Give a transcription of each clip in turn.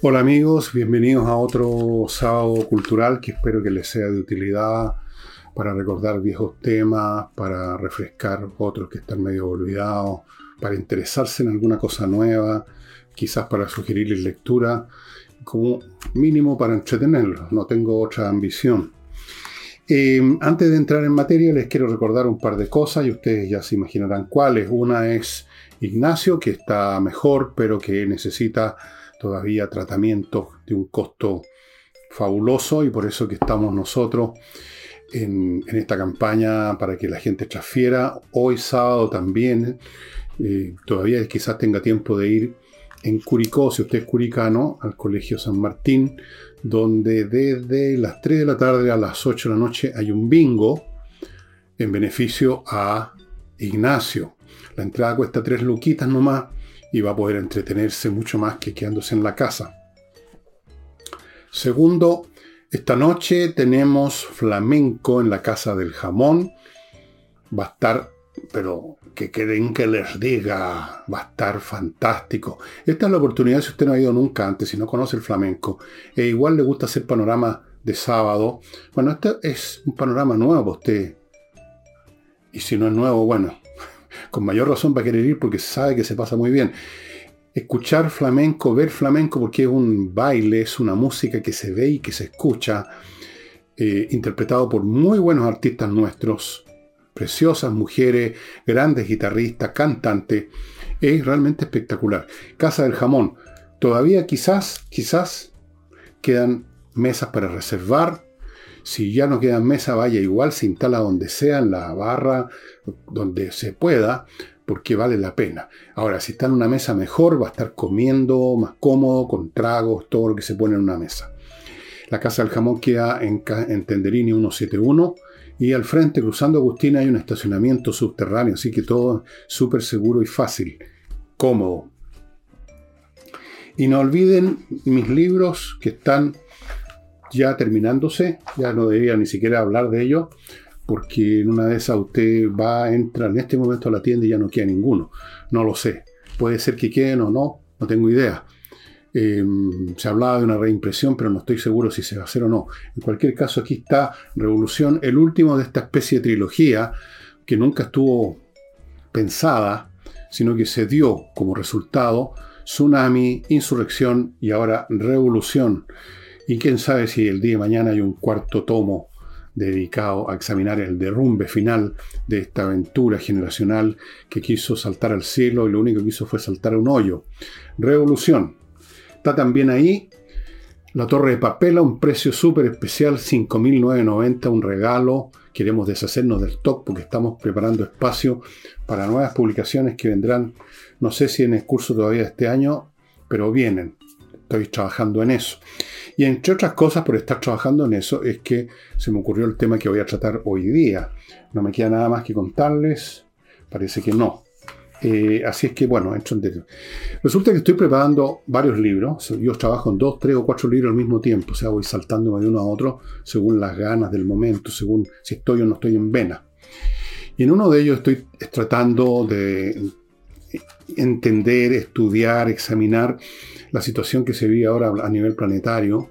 Hola amigos, bienvenidos a otro sábado cultural que espero que les sea de utilidad para recordar viejos temas, para refrescar otros que están medio olvidados, para interesarse en alguna cosa nueva, quizás para sugerirles lectura, como mínimo para entretenerlos. No tengo otra ambición. Antes de entrar en materia les quiero recordar un par de cosas y ustedes ya se imaginarán cuáles. Una es Ignacio, que está mejor pero que necesita todavía tratamiento de un costo fabuloso, y por eso que estamos nosotros en esta campaña para que la gente transfiera. Hoy sábado también, todavía quizás tenga tiempo de ir en Curicó, si usted es curicano, al Colegio San Martín, donde desde las 3 de la tarde a las 8 de la noche hay un bingo en beneficio a Ignacio. La entrada cuesta 3 luquitas nomás y va a poder entretenerse mucho más que quedándose en la casa. Segundo, esta noche tenemos flamenco en la Casa del Jamón. Va a estar, pero que quieren que les diga, va a estar fantástico. Esta es la oportunidad si usted no ha ido nunca antes, si no conoce el flamenco, e igual le gusta hacer panorama de sábado. Bueno, este es un panorama nuevo para usted. Y si no es nuevo, bueno, con mayor razón va a querer ir porque sabe que se pasa muy bien. Escuchar flamenco, ver flamenco, porque es un baile, es una música que se ve y que se escucha, interpretado por muy buenos artistas nuestros, preciosas mujeres, grandes guitarristas, cantantes. Es realmente espectacular. Casa del Jamón. Todavía quizás quedan mesas para reservar. Si ya no quedan mesas, vaya igual, se instala donde sea, en la barra, donde se pueda, porque vale la pena. Ahora, si está en una mesa mejor, va a estar comiendo más cómodo, con tragos, todo lo que se pone en una mesa. La Casa del Jamón queda en Tenderini 171. Y al frente, cruzando Agustina, hay un estacionamiento subterráneo, así que todo súper seguro y fácil, cómodo. Y no olviden mis libros que están ya terminándose, ya no debería ni siquiera hablar de ellos, porque en una de esas usted va, entra en este momento a la tienda y ya no queda ninguno. No lo sé, puede ser que queden o no, no tengo idea. Se hablaba de una reimpresión, pero no estoy seguro si se va a hacer o no. En cualquier caso, aquí está Revolución, el último de esta especie de trilogía que nunca estuvo pensada, sino que se dio como resultado: Tsunami, Insurrección y ahora Revolución. Y quién sabe si el día de mañana hay un cuarto tomo dedicado a examinar el derrumbe final de esta aventura generacional que quiso saltar al cielo y lo único que hizo fue saltar a un hoyo. Revolución. Está también ahí la Torre de Papel a un precio súper especial, $5.990, un regalo. Queremos deshacernos del stock porque estamos preparando espacio para nuevas publicaciones que vendrán, no sé si en el curso todavía de este año, pero vienen. Estoy trabajando en eso. Y entre otras cosas, por estar trabajando en eso, es que se me ocurrió el tema que voy a tratar hoy día. No me queda nada más que contarles, parece que no. Así es que, bueno, resulta que estoy preparando varios libros. Yo trabajo en 2, 3 o 4 libros al mismo tiempo, o sea, voy saltándome de uno a otro según las ganas del momento, según si estoy o no estoy en vena. Y en uno de ellos estoy tratando de entender, estudiar, examinar la situación que se vive ahora a nivel planetario,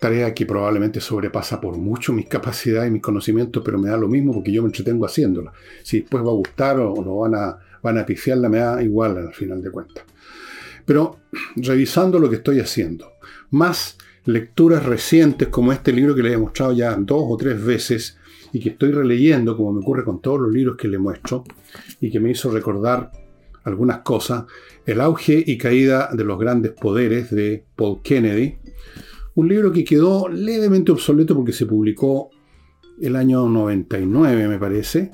tarea que probablemente sobrepasa por mucho mis capacidades y mis conocimientos, pero me da lo mismo porque yo me entretengo haciéndola. Si después va a gustar o no van a pifiarla, me da igual al final de cuentas. Pero revisando lo que estoy haciendo, más lecturas recientes como este libro que les he mostrado ya 2 o 3 veces y que estoy releyendo, como me ocurre con todos los libros que le muestro, y que me hizo recordar algunas cosas: El auge y caída de los grandes poderes, de Paul Kennedy. Un libro que quedó levemente obsoleto porque se publicó el año 99, me parece.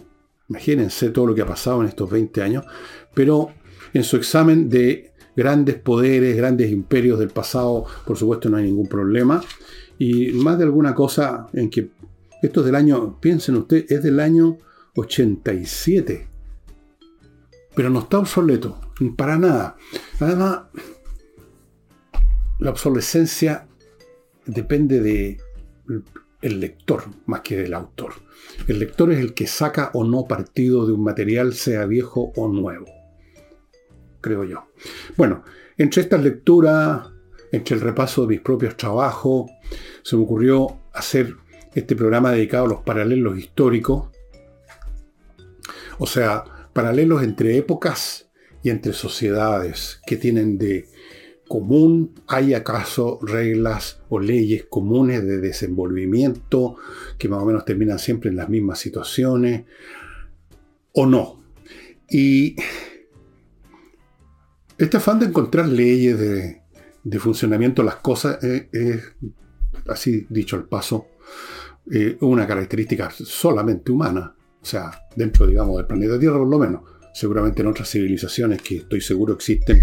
Imagínense todo lo que ha pasado en estos 20 años. Pero en su examen de grandes poderes, grandes imperios del pasado, por supuesto no hay ningún problema. Y más de alguna cosa en que... Esto es del año, piensen ustedes, es del año 87. Pero no está obsoleto, para nada. Además, la obsolescencia depende del lector más que del autor. El lector es el que saca o no partido de un material, sea viejo o nuevo, creo yo. Bueno, entre estas lecturas, entre el repaso de mis propios trabajos, se me ocurrió hacer este programa dedicado a los paralelos históricos, o sea, paralelos entre épocas y entre sociedades que tienen de común, ¿hay acaso reglas o leyes comunes de desenvolvimiento que más o menos terminan siempre en las mismas situaciones o no? Y este afán de encontrar leyes de funcionamiento de las cosas es, así dicho al paso, una característica solamente humana, o sea, dentro, digamos, del planeta Tierra por lo menos, seguramente en otras civilizaciones que estoy seguro existen,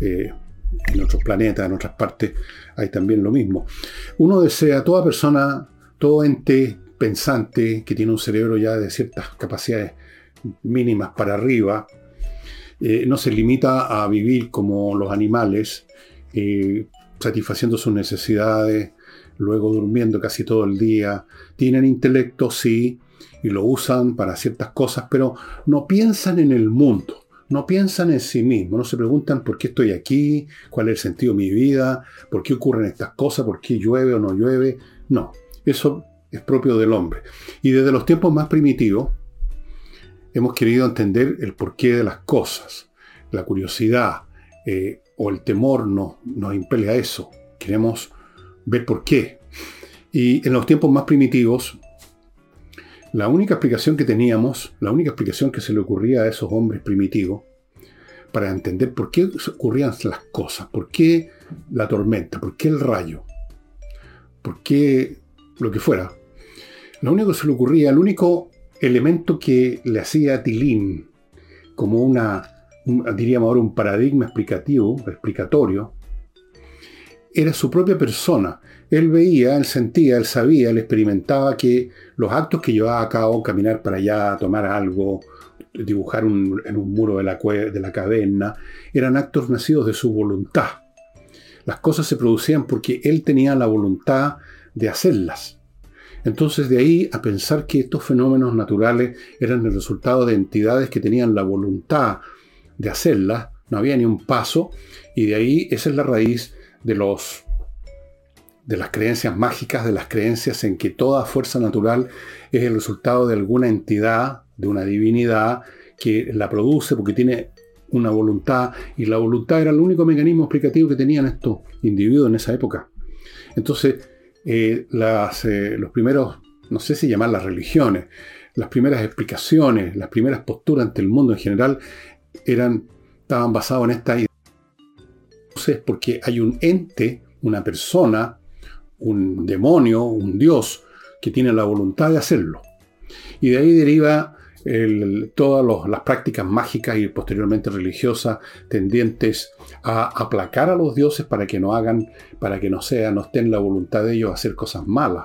en otros planetas, en otras partes, hay también lo mismo. Uno desea, toda persona, todo ente pensante que tiene un cerebro ya de ciertas capacidades mínimas para arriba, no se limita a vivir como los animales, satisfaciendo sus necesidades, luego durmiendo casi todo el día. Tienen intelecto, sí, y lo usan para ciertas cosas, pero no piensan en el mundo. No piensan en sí mismos, no se preguntan por qué estoy aquí, cuál es el sentido de mi vida, por qué ocurren estas cosas, por qué llueve o no llueve. No, eso es propio del hombre. Y desde los tiempos más primitivos hemos querido entender el porqué de las cosas. La curiosidad o el temor nos impele a eso. Queremos ver por qué. Y en los tiempos más primitivos, la única explicación que teníamos, la única explicación que se le ocurría a esos hombres primitivos para entender por qué ocurrían las cosas, por qué la tormenta, por qué el rayo, por qué lo que fuera, lo único que se le ocurría, el único elemento que le hacía tilín como diríamos ahora, un paradigma explicatorio, era su propia persona. Él veía, él sentía, él sabía, él experimentaba que los actos que llevaba a cabo, caminar para allá, tomar algo, dibujar en un muro de la caverna, eran actos nacidos de su voluntad. Las cosas se producían porque él tenía la voluntad de hacerlas. Entonces, de ahí a pensar que estos fenómenos naturales eran el resultado de entidades que tenían la voluntad de hacerlas, no había ni un paso, y de ahí esa es la raíz de las creencias mágicas, de las creencias en que toda fuerza natural es el resultado de alguna entidad, de una divinidad, que la produce porque tiene una voluntad, y la voluntad era el único mecanismo explicativo que tenían estos individuos en esa época. Entonces, los primeros, no sé si llamar las religiones, las primeras explicaciones, las primeras posturas ante el mundo en general, estaban basadas en esta idea. Entonces, porque hay un ente, una persona, un demonio, un dios, que tiene la voluntad de hacerlo. Y de ahí deriva todas las prácticas mágicas y posteriormente religiosas tendientes a aplacar a los dioses para que no esté en la voluntad de ellos hacer cosas malas.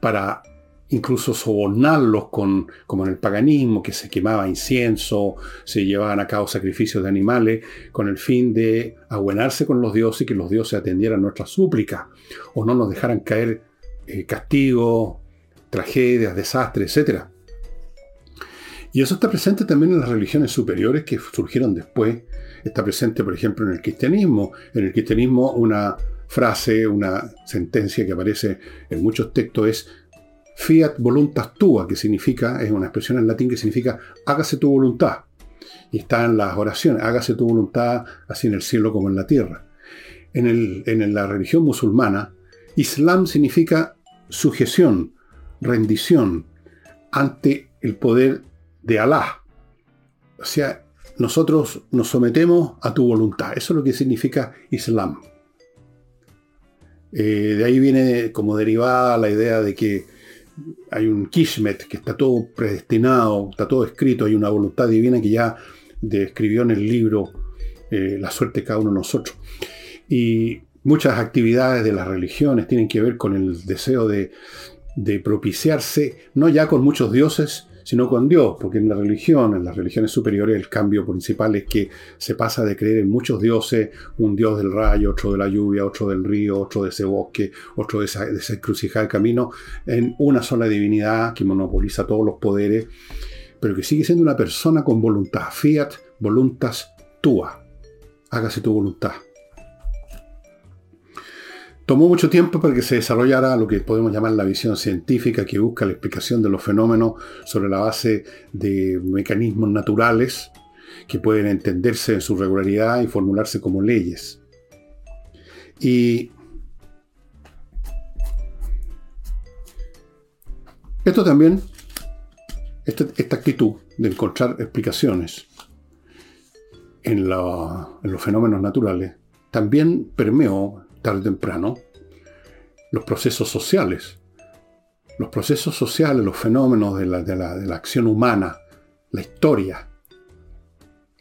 Para incluso sobornarlos como en el paganismo, que se quemaba incienso, se llevaban a cabo sacrificios de animales, con el fin de abuenarse con los dioses y que los dioses atendieran nuestras súplicas, o no nos dejaran caer castigos, tragedias, desastres, etc. Y eso está presente también en las religiones superiores que surgieron después. Está presente, por ejemplo, en el cristianismo. En el cristianismo una frase, una sentencia que aparece en muchos textos es Fiat voluntas tua, que significa, es una expresión en latín que significa hágase tu voluntad. Y está en las oraciones, hágase tu voluntad, así en el cielo como en la tierra. En la religión musulmana, Islam significa sujeción, rendición ante el poder de Alá. O sea, nosotros nos sometemos a tu voluntad. Eso es lo que significa Islam. De ahí viene como derivada la idea de que hay un Kishmet, que está todo predestinado, está todo escrito, hay una voluntad divina que ya describió en el libro la suerte de cada uno de nosotros. Y muchas actividades de las religiones tienen que ver con el deseo de propiciarse, no ya con muchos dioses, sino con Dios, porque en la religión, en las religiones superiores, el cambio principal es que se pasa de creer en muchos dioses, un dios del rayo, otro de la lluvia, otro del río, otro de ese bosque, otro de esa encrucijada de camino, en una sola divinidad que monopoliza todos los poderes, pero que sigue siendo una persona con voluntad. Fiat voluntas tua. Hágase tu voluntad. Tomó mucho tiempo para que se desarrollara lo que podemos llamar la visión científica, que busca la explicación de los fenómenos sobre la base de mecanismos naturales que pueden entenderse en su regularidad y formularse como leyes. Y esto también, esta actitud de encontrar explicaciones en los fenómenos naturales, también permeó, tarde o temprano, los procesos sociales, los fenómenos de la acción humana, la historia,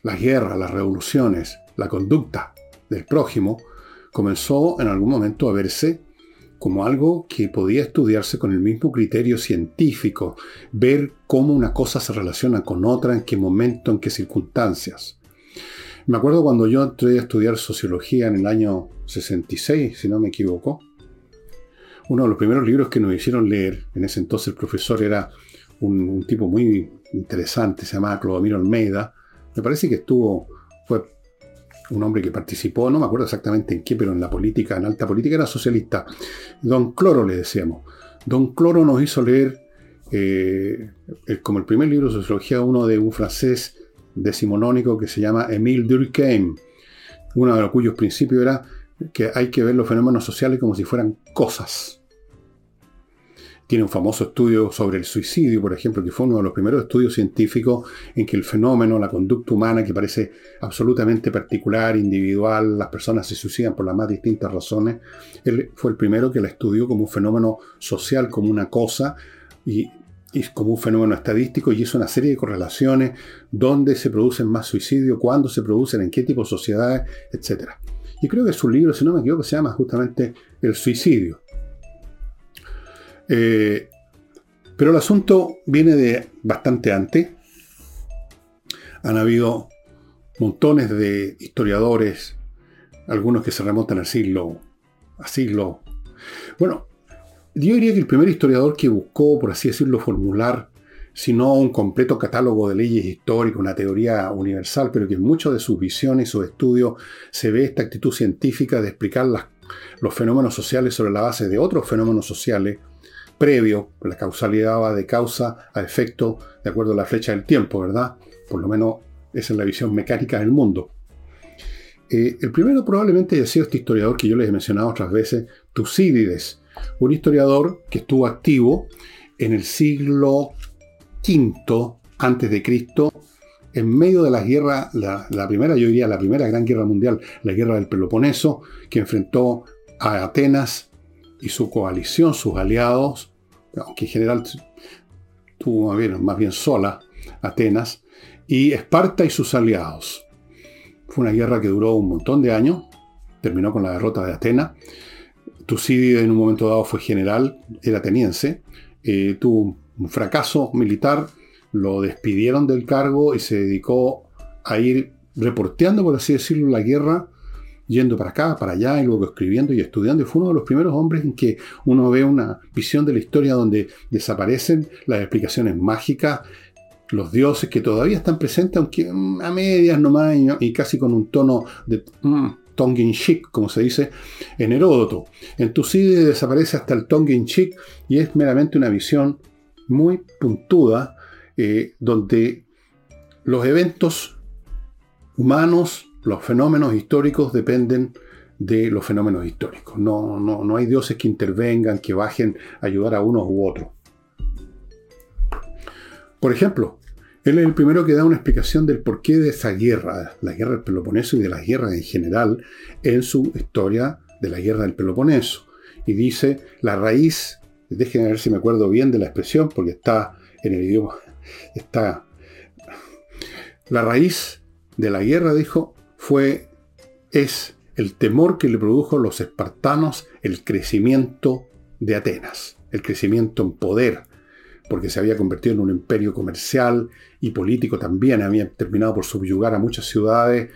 las guerras, las revoluciones, la conducta del prójimo, comenzó en algún momento a verse como algo que podía estudiarse con el mismo criterio científico, ver cómo una cosa se relaciona con otra, en qué momento, en qué circunstancias. Me acuerdo cuando yo entré a estudiar sociología en el año 66, si no me equivoco, uno de los primeros libros que nos hicieron leer, en ese entonces el profesor era un tipo muy interesante, se llamaba Clodomiro Almeida, me parece que fue un hombre que participó, no me acuerdo exactamente en qué, pero en la política, en alta política, era socialista. Don Cloro le decíamos. Don Cloro nos hizo leer como el primer libro de sociología, uno de un francés decimonónico que se llama Émile Durkheim, uno de los cuyos principios era que hay que ver los fenómenos sociales como si fueran cosas. Tiene un famoso estudio sobre el suicidio, por ejemplo, que fue uno de los primeros estudios científicos en que el fenómeno, la conducta humana, que parece absolutamente particular, individual, las personas se suicidan por las más distintas razones, él fue el primero que la estudió como un fenómeno social, como una cosa, y como un fenómeno estadístico, y hizo una serie de correlaciones, dónde se producen más suicidios, cuándo se producen, en qué tipo de sociedades, etc. Y creo que su libro, si no me equivoco, se llama justamente El suicidio. Pero el asunto viene de bastante antes. Han habido montones de historiadores, algunos que se remontan al siglo, Bueno, yo diría que el primer historiador que buscó, por así decirlo, formular, si no un completo catálogo de leyes históricas, una teoría universal, pero que en muchas de sus visiones y sus estudios se ve esta actitud científica de explicar los fenómenos sociales sobre la base de otros fenómenos sociales previos. La causalidad va de causa a efecto de acuerdo a la flecha del tiempo, ¿verdad? Por lo menos esa es la visión mecánica del mundo. El primero probablemente haya sido este historiador que yo les he mencionado otras veces, Tucídides, un historiador que estuvo activo en el siglo V a.C., en medio de las guerras, la primera gran guerra mundial, la guerra del Peloponeso, que enfrentó a Atenas y su coalición, sus aliados, aunque en general estuvo más bien sola Atenas, y Esparta y sus aliados. Fue una guerra que duró un montón de años, terminó con la derrota de Atenas. Tucídides en un momento dado fue general, era ateniense, tuvo un fracaso militar, lo despidieron del cargo y se dedicó a ir reporteando, por así decirlo, la guerra, yendo para acá, para allá, y luego escribiendo y estudiando. Y fue uno de los primeros hombres en que uno ve una visión de la historia donde desaparecen las explicaciones mágicas, los dioses que todavía están presentes, aunque a medias nomás y casi con un tono de tongue in cheek, como se dice en Heródoto. En Tucídides desaparece hasta el tongue in cheek y es meramente una visión muy puntuda, donde los eventos humanos, los fenómenos históricos dependen de los fenómenos históricos. No hay dioses que intervengan, que bajen a ayudar a unos u otros. Por ejemplo, él es el primero que da una explicación del porqué de esa guerra, la guerra del Peloponeso y de las guerras en general, en su historia de la guerra del Peloponeso. Y dice, la raíz, déjenme ver si me acuerdo bien de la expresión, porque está en el idioma, está... La raíz de la guerra, dijo, es el temor que le produjo a los espartanos el crecimiento de Atenas, el crecimiento en poder, porque se había convertido en un imperio comercial y político también, había terminado por subyugar a muchas ciudades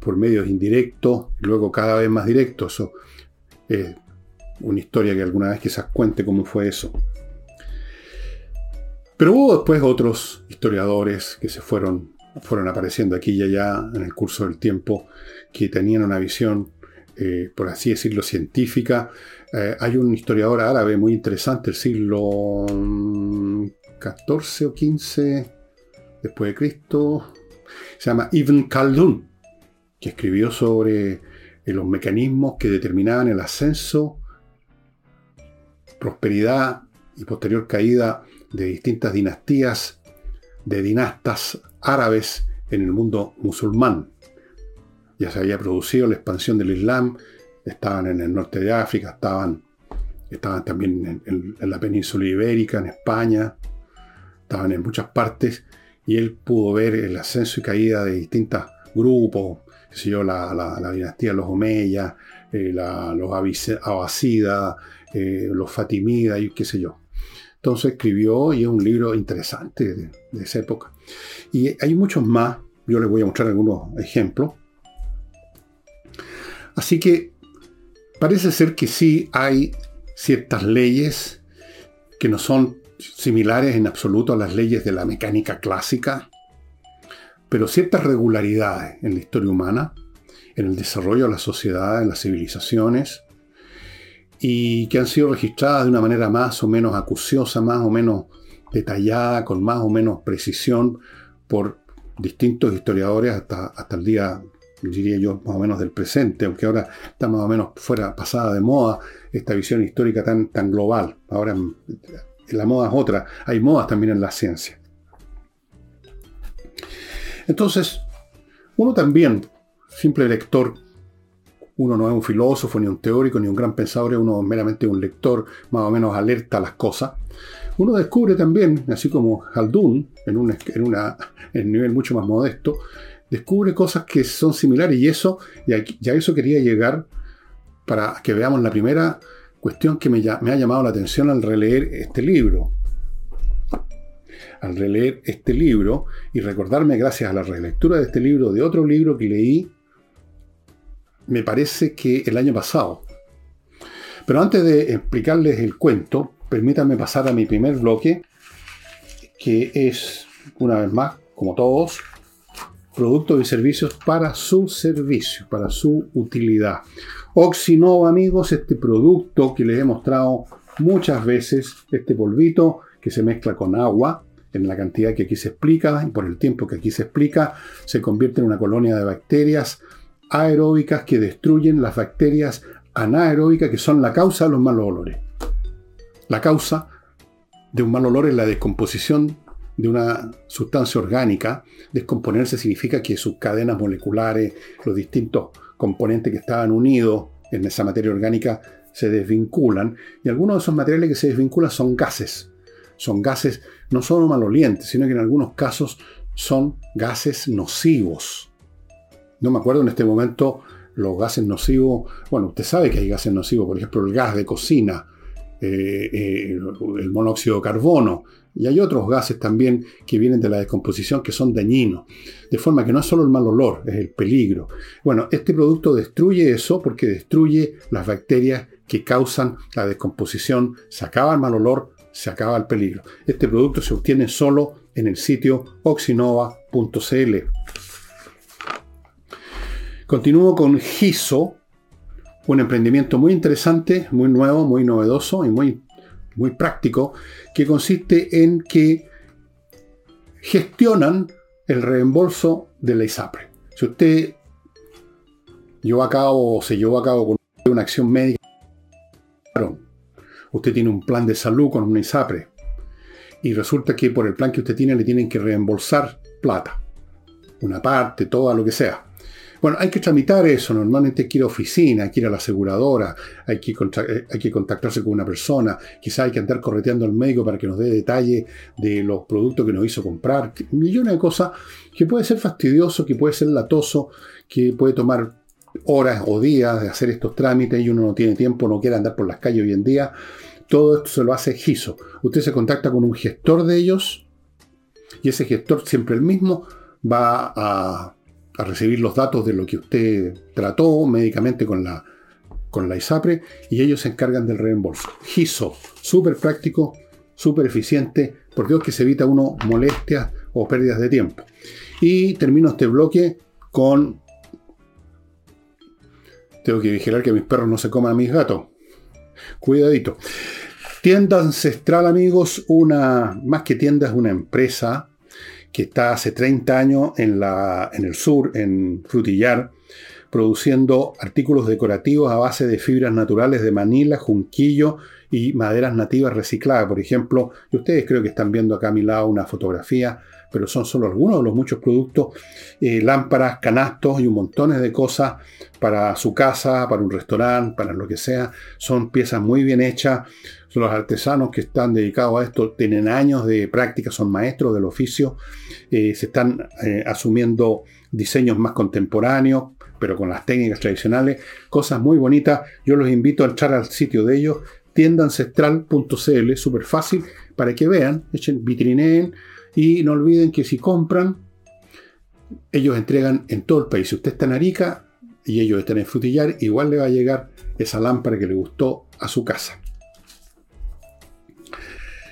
por medios indirectos, y luego cada vez más directos. Eso es una historia que alguna vez quizás cuente cómo fue eso. Pero hubo después otros historiadores que se fueron apareciendo aquí y allá en el curso del tiempo, que tenían una visión por así decirlo, científica. Hay un historiador árabe muy interesante del siglo XIV o XV después de Cristo, se llama Ibn Khaldun, que escribió sobre los mecanismos que determinaban el ascenso, prosperidad y posterior caída de distintas dinastías, de dinastas árabes en el mundo musulmán. Ya se había producido la expansión del Islam, estaban en el norte de África, estaban también en la península ibérica, en España, estaban en muchas partes, y él pudo ver el ascenso y caída de distintos grupos, qué sé yo, la dinastía de los Omeyas, los Abasidas, los Fatimidas, y qué sé yo. Entonces escribió, y es un libro interesante de esa época. Y hay muchos más, yo les voy a mostrar algunos ejemplos. Así que parece ser que sí hay ciertas leyes que no son similares en absoluto a las leyes de la mecánica clásica, pero ciertas regularidades en la historia humana, en el desarrollo de la sociedad, en las civilizaciones, y que han sido registradas de una manera más o menos acuciosa, más o menos detallada, con más o menos precisión por distintos historiadores hasta el día, diría yo, más o menos del presente, aunque ahora está más o menos pasada de moda esta visión histórica tan global. Ahora la moda es otra, hay modas también en la ciencia. Entonces, uno también, simple lector, uno no es un filósofo, ni un teórico, ni un gran pensador, uno es meramente un lector más o menos alerta a las cosas. Uno descubre también, así como Khaldun, en un nivel mucho más modesto, descubre cosas que son similares, y eso, y a eso quería llegar para que veamos la primera cuestión que me ha llamado la atención al releer este libro. Al releer este libro y recordarme, gracias a la relectura de este libro, de otro libro que leí, me parece que el año pasado. Pero antes de explicarles el cuento, permítanme pasar a mi primer bloque, que es, una vez más, como todos, productos y servicios para su servicio, para su utilidad. Oxinova, amigos, este producto que les he mostrado muchas veces, este polvito que se mezcla con agua, en la cantidad que aquí se explica, y por el tiempo que aquí se explica, se convierte en una colonia de bacterias aeróbicas que destruyen las bacterias anaeróbicas, que son la causa de los malos olores. La causa de un mal olor es la descomposición de una sustancia orgánica. Descomponerse significa que sus cadenas moleculares, los distintos componentes que estaban unidos en esa materia orgánica, se desvinculan, y algunos de esos materiales que se desvinculan son gases. Son gases no solo malolientes, sino que en algunos casos son gases nocivos. No me acuerdo en este momento los gases nocivos. Bueno, usted sabe que hay gases nocivos, por ejemplo, el gas de cocina, el monóxido de carbono, y hay otros gases también que vienen de la descomposición que son dañinos, de forma que no es solo el mal olor, es el peligro. Bueno, este producto destruye eso, porque destruye las bacterias que causan la descomposición. Se acaba el mal olor, se acaba el peligro. Este producto se obtiene solo en el sitio oxinova.cl. Continúo con GISO, un emprendimiento muy interesante, muy nuevo, muy novedoso y muy práctico, que consiste en que gestionan el reembolso de la ISAPRE. Si usted se llevó a cabo con una acción médica, usted tiene un plan de salud con una ISAPRE, y resulta que por el plan que usted tiene le tienen que reembolsar plata, una parte, toda, lo que sea. Bueno, hay que tramitar eso. Normalmente hay que ir a oficina, hay que ir a la aseguradora, hay que contactarse con una persona, quizás hay que andar correteando al médico para que nos dé detalle de los productos que nos hizo comprar. Millones de cosas que puede ser fastidioso, que puede ser latoso, que puede tomar horas o días de hacer estos trámites, y uno no tiene tiempo, no quiere andar por las calles hoy en día. Todo esto se lo hace GISO. Usted se contacta con un gestor de ellos, y ese gestor, siempre el mismo, va a recibir los datos de lo que usted trató médicamente con la ISAPRE, y ellos se encargan del reembolso. GISO, súper práctico, súper eficiente, por Dios que se evita uno molestias o pérdidas de tiempo. Y termino este bloque con Tengo que vigilar que mis perros no se coman a mis gatos. Cuidadito. Tienda Ancestral, amigos, una más que tienda, es una empresa que está hace 30 años en el sur, en Frutillar, produciendo artículos decorativos a base de fibras naturales de Manila, Junquillo y maderas nativas recicladas. Por ejemplo, ustedes creo que están viendo acá a mi lado una fotografía, pero son solo algunos de los muchos productos, lámparas, canastos y un montón de cosas para su casa, para un restaurante, para lo que sea. Son piezas muy bien hechas. Los artesanos que están dedicados a esto tienen años de práctica, son maestros del oficio, se están asumiendo diseños más contemporáneos, pero con las técnicas tradicionales, cosas muy bonitas. Yo los invito a entrar al sitio de ellos, tiendaancestral.cl, súper fácil, para que vean, echen, vitrineen, y no olviden que si compran, ellos entregan en todo el país. Si usted está en Arica y ellos están en Frutillar, igual le va a llegar esa lámpara que le gustó a su casa.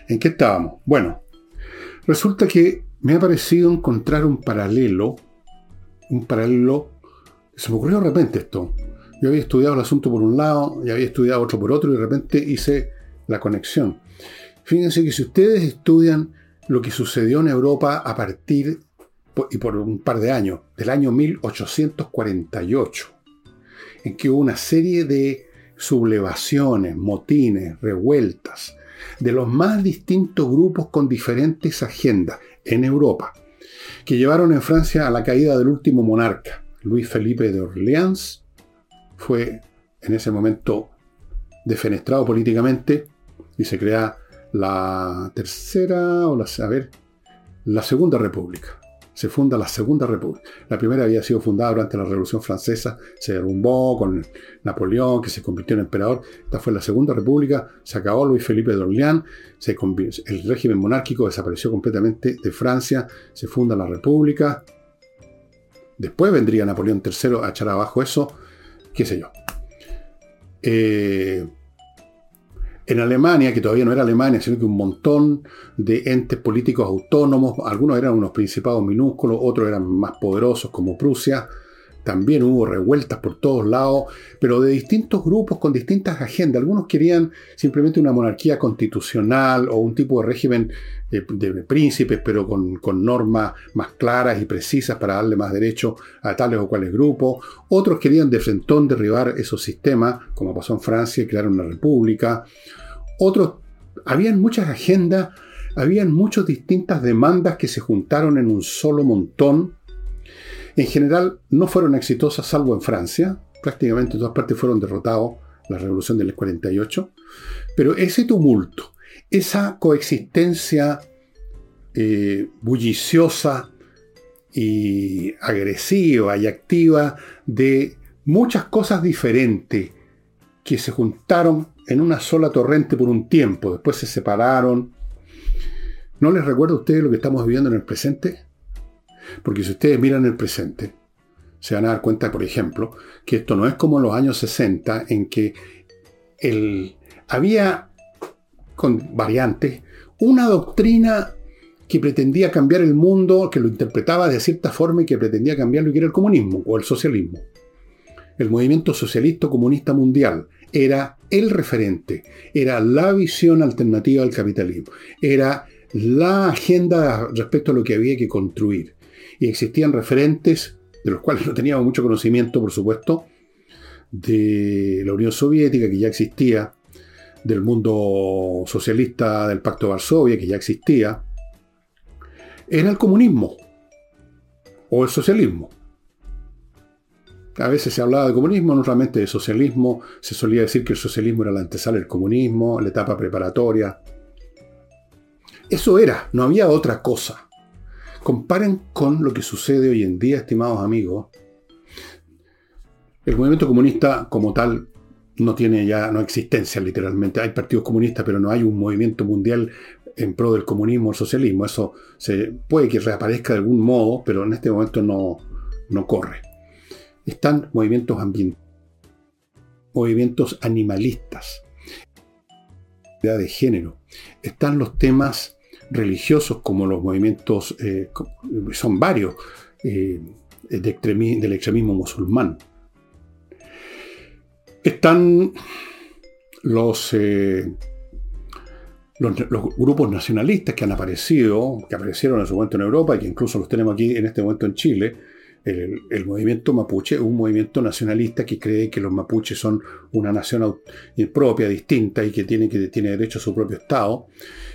¿En qué estábamos? Bueno, resulta que me ha parecido encontrar un paralelo, se me ocurrió de repente esto. Yo había estudiado el asunto por un lado, y había estudiado otro por otro, y de repente hice la conexión. Fíjense que si ustedes estudian lo que sucedió en Europa a partir, y por un par de años, del año 1848, en que hubo una serie de sublevaciones, motines, revueltas, de los más distintos grupos con diferentes agendas en Europa, que llevaron en Francia a la caída del último monarca, Luis Felipe de Orleans. Fue en ese momento defenestrado políticamente y se crea la Segunda República. Se funda la Segunda República. La primera había sido fundada durante la Revolución Francesa, se derrumbó con Napoleón, que se convirtió en emperador. Esta fue la Segunda República, se acabó Luis Felipe de Orleans, el régimen monárquico desapareció completamente de Francia, se funda la República. Después vendría Napoleón III a echar abajo eso, qué sé yo. En Alemania, que todavía no era Alemania, sino que un montón de entes políticos autónomos, algunos eran unos principados minúsculos, otros eran más poderosos como Prusia, también hubo revueltas por todos lados, pero de distintos grupos con distintas agendas. Algunos querían simplemente una monarquía constitucional o un tipo de régimen de príncipes, pero con normas más claras y precisas para darle más derecho a tales o cuales grupos. Otros querían de frentón derribar esos sistemas, como pasó en Francia, y crearon una república. Otros, habían muchas agendas, habían muchas distintas demandas que se juntaron en un solo montón. En general no fueron exitosas, salvo en Francia. Prácticamente en todas partes fueron derrotados, la Revolución del 48. Pero ese tumulto, esa coexistencia bulliciosa y agresiva y activa de muchas cosas diferentes que se juntaron en una sola torrente por un tiempo, después se separaron. ¿No les recuerda a ustedes lo que estamos viviendo en el presente? Porque si ustedes miran el presente, se van a dar cuenta, por ejemplo, que esto no es como en los años 60, en que había, con variantes, una doctrina que pretendía cambiar el mundo, que lo interpretaba de cierta forma y que pretendía cambiarlo, y que era el comunismo o el socialismo. El movimiento socialista comunista mundial era el referente, era la visión alternativa al capitalismo, era la agenda respecto a lo que había que construir. Y existían referentes, de los cuales no teníamos mucho conocimiento, por supuesto, de la Unión Soviética, que ya existía, del mundo socialista, del Pacto de Varsovia, que ya existía. Era el comunismo o el socialismo. A veces se hablaba de comunismo, no realmente de socialismo. Se solía decir que el socialismo era la antesala del comunismo, la etapa preparatoria. Eso era, no había otra cosa. Comparen con lo que sucede hoy en día, estimados amigos. El movimiento comunista como tal no tiene ya no existencia, literalmente. Hay partidos comunistas, pero no hay un movimiento mundial en pro del comunismo o el socialismo. Eso puede que reaparezca de algún modo, pero en este momento no corre. Están movimientos ambientales, movimientos animalistas, de género. Están los temas religiosos, como los movimientos, son varios, del extremismo musulmán. Están los grupos nacionalistas que han aparecido, que aparecieron en su momento en Europa y que incluso los tenemos aquí en este momento en Chile. El movimiento mapuche es un movimiento nacionalista que cree que los mapuches son una nación propia, distinta y que tiene derecho a su propio Estado.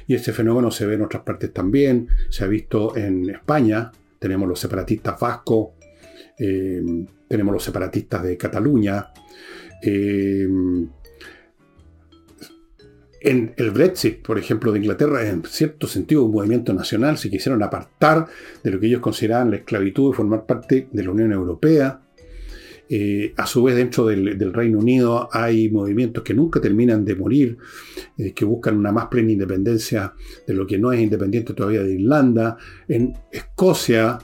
Y este fenómeno se ve en otras partes también. Se ha visto en España. Tenemos los separatistas vascos, tenemos los separatistas de Cataluña. En el Brexit, por ejemplo, de Inglaterra, es en cierto sentido un movimiento nacional. Se quisieron apartar de lo que ellos consideraban la esclavitud y formar parte de la Unión Europea. A su vez, dentro del Reino Unido hay movimientos que nunca terminan de morir, que buscan una más plena independencia de lo que no es independiente todavía de Irlanda. En Escocia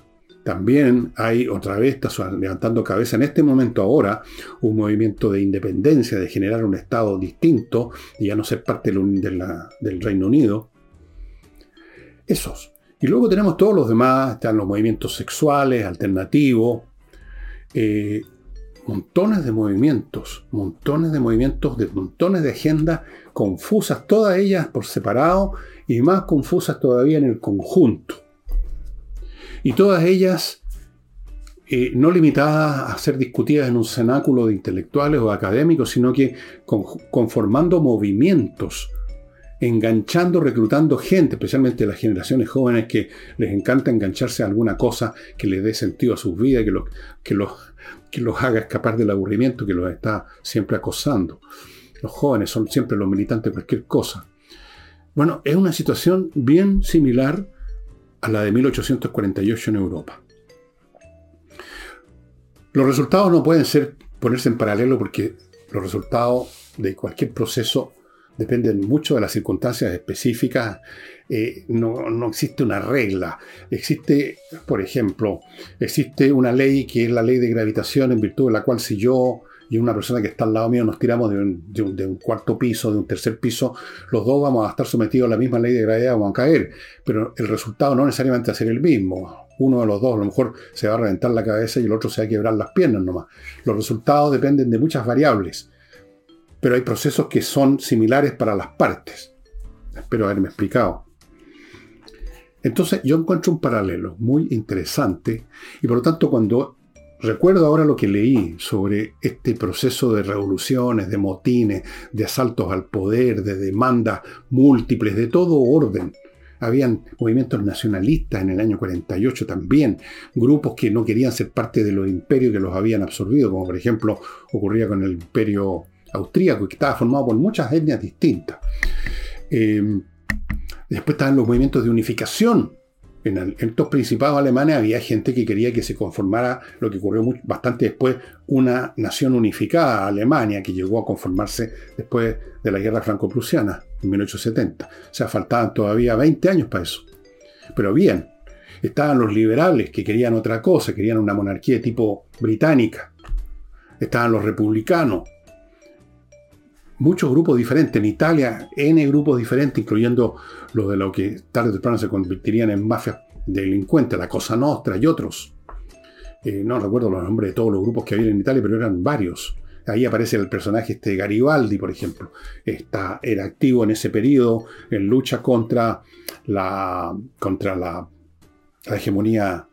también hay, otra vez, está levantando cabeza en este momento ahora, un movimiento de independencia, de generar un Estado distinto y ya no ser parte del Reino Unido. Esos. Y luego tenemos todos los demás, están los movimientos sexuales, alternativos, montones de agendas confusas, todas ellas por separado y más confusas todavía en el conjunto. Y todas ellas no limitadas a ser discutidas en un cenáculo de intelectuales o académicos, sino que conformando movimientos, enganchando, reclutando gente, especialmente las generaciones jóvenes que les encanta engancharse a alguna cosa que les dé sentido a sus vidas, que los haga escapar del aburrimiento que los está siempre acosando. Los jóvenes son siempre los militantes de cualquier cosa. Bueno, es una situación bien similar a la de 1848 en Europa. Los resultados no pueden ponerse en paralelo porque los resultados de cualquier proceso dependen mucho de las circunstancias específicas. No existe una regla. Existe, por ejemplo, una ley que es la ley de gravitación, en virtud de la cual si yo y una persona que está al lado mío nos tiramos de un cuarto piso, de un tercer piso, los dos vamos a estar sometidos a la misma ley de gravedad, vamos a caer, pero el resultado no necesariamente va a ser el mismo. Uno de los dos a lo mejor se va a reventar la cabeza y el otro se va a quebrar las piernas nomás. Los resultados dependen de muchas variables, pero hay procesos que son similares para las partes. Espero haberme explicado. Entonces yo encuentro un paralelo muy interesante y por lo tanto cuando recuerdo ahora lo que leí sobre este proceso de revoluciones, de motines, de asaltos al poder, de demandas múltiples, de todo orden. Habían movimientos nacionalistas en el año 48 también, grupos que no querían ser parte de los imperios que los habían absorbido, como por ejemplo ocurría con el imperio austríaco, que estaba formado por muchas etnias distintas. Después estaban los movimientos de unificación. En estos principados alemanes había gente que quería que se conformara, lo que ocurrió bastante después, una nación unificada, Alemania, que llegó a conformarse después de la guerra franco-prusiana en 1870. O sea, faltaban todavía 20 años para eso. Pero bien, estaban los liberales que querían otra cosa, querían una monarquía de tipo británica. Estaban los republicanos. Muchos grupos diferentes. En Italia, N grupos diferentes, incluyendo los de lo que tarde o temprano se convertirían en mafias delincuentes, la Cosa Nostra y otros. No recuerdo los nombres de todos los grupos que había en Italia, pero eran varios. Ahí aparece el personaje Garibaldi, por ejemplo. Era activo en ese periodo en lucha contra la hegemonía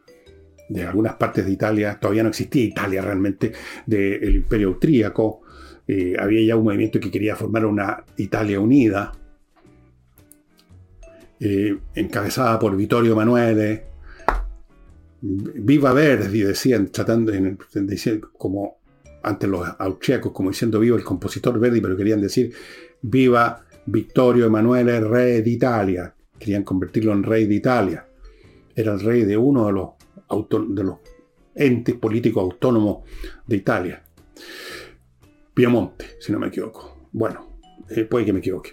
de algunas partes de Italia. Todavía no existía Italia realmente, del Imperio Austríaco. Había ya un movimiento que quería formar una Italia unida, encabezada por Vittorio Emanuele. Viva Verdi, decían, como ante los austríacos, como diciendo viva el compositor Verdi, pero querían decir viva Vittorio Emanuele, rey de Italia. Querían convertirlo en rey de Italia. Era el rey de uno de los entes políticos autónomos de Italia. Piemonte, si no me equivoco. Bueno, puede que me equivoque.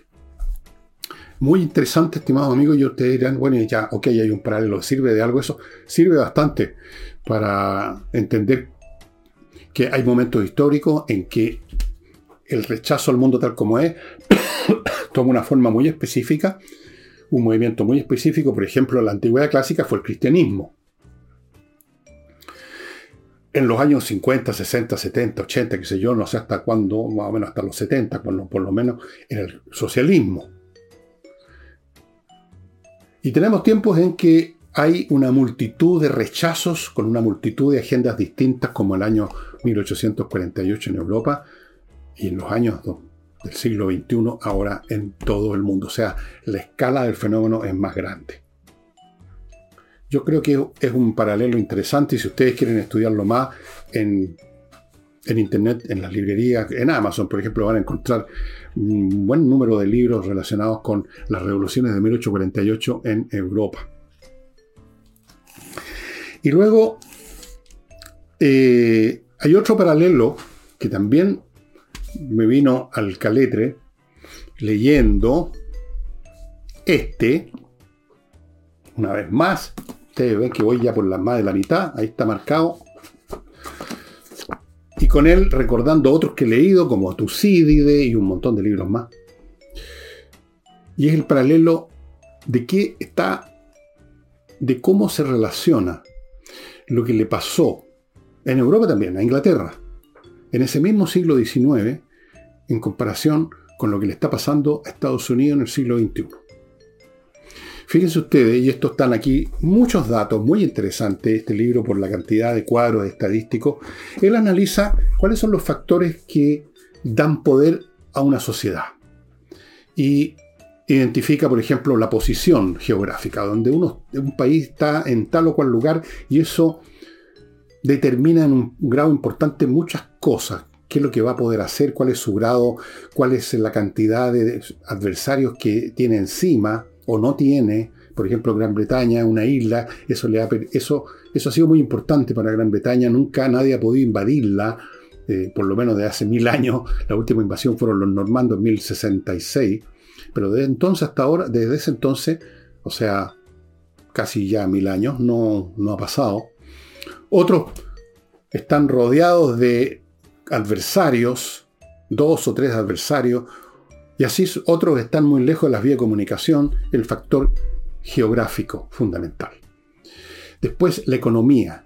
Muy interesante, estimados amigos, y ustedes dirán, bueno, ya, ok, hay un paralelo, ¿sirve de algo eso? Sirve bastante para entender que hay momentos históricos en que el rechazo al mundo tal como es toma una forma muy específica, un movimiento muy específico. Por ejemplo, la antigüedad clásica fue el cristianismo. en los años 50, 60, 70, 80, qué sé yo, no sé hasta cuándo, más o menos hasta los 70, cuando, por lo menos en el socialismo. Y tenemos tiempos en que hay una multitud de rechazos con una multitud de agendas distintas, como el año 1848 en Europa y en los años del siglo XXI ahora en todo el mundo. O sea, la escala del fenómeno es más grande. Yo creo que es un paralelo interesante y si ustedes quieren estudiarlo más en internet, en las librerías, en Amazon, por ejemplo, van a encontrar un buen número de libros relacionados con las revoluciones de 1848 en Europa. Y luego hay otro paralelo que también me vino al caletre leyendo una vez más. Ustedes ven que voy ya por más de la mitad, ahí está marcado. Y con él recordando otros que he leído, como Tucídides y un montón de libros más. Y es el paralelo de cómo se relaciona lo que le pasó en Europa también, a Inglaterra, en ese mismo siglo XIX, en comparación con lo que le está pasando a Estados Unidos en el siglo XXI. Fíjense ustedes, y estos están aquí, muchos datos, muy interesantes este libro por la cantidad de cuadros estadísticos. Él analiza cuáles son los factores que dan poder a una sociedad. Y identifica, por ejemplo, la posición geográfica, donde un país está en tal o cual lugar, y eso determina en un grado importante muchas cosas. Qué es lo que va a poder hacer, cuál es su grado, cuál es la cantidad de adversarios que tiene encima, o no tiene. Por ejemplo, Gran Bretaña, una isla, eso ha sido muy importante para Gran Bretaña. Nunca nadie ha podido invadirla, por lo menos de hace 1000 años. La última invasión fueron los normandos en 1066, pero desde ese entonces, o sea, casi ya 1000 años, no ha pasado. Otros están rodeados de adversarios, 2 o 3 adversarios. Y así otros están muy lejos de las vías de comunicación, el factor geográfico fundamental. Después, la economía.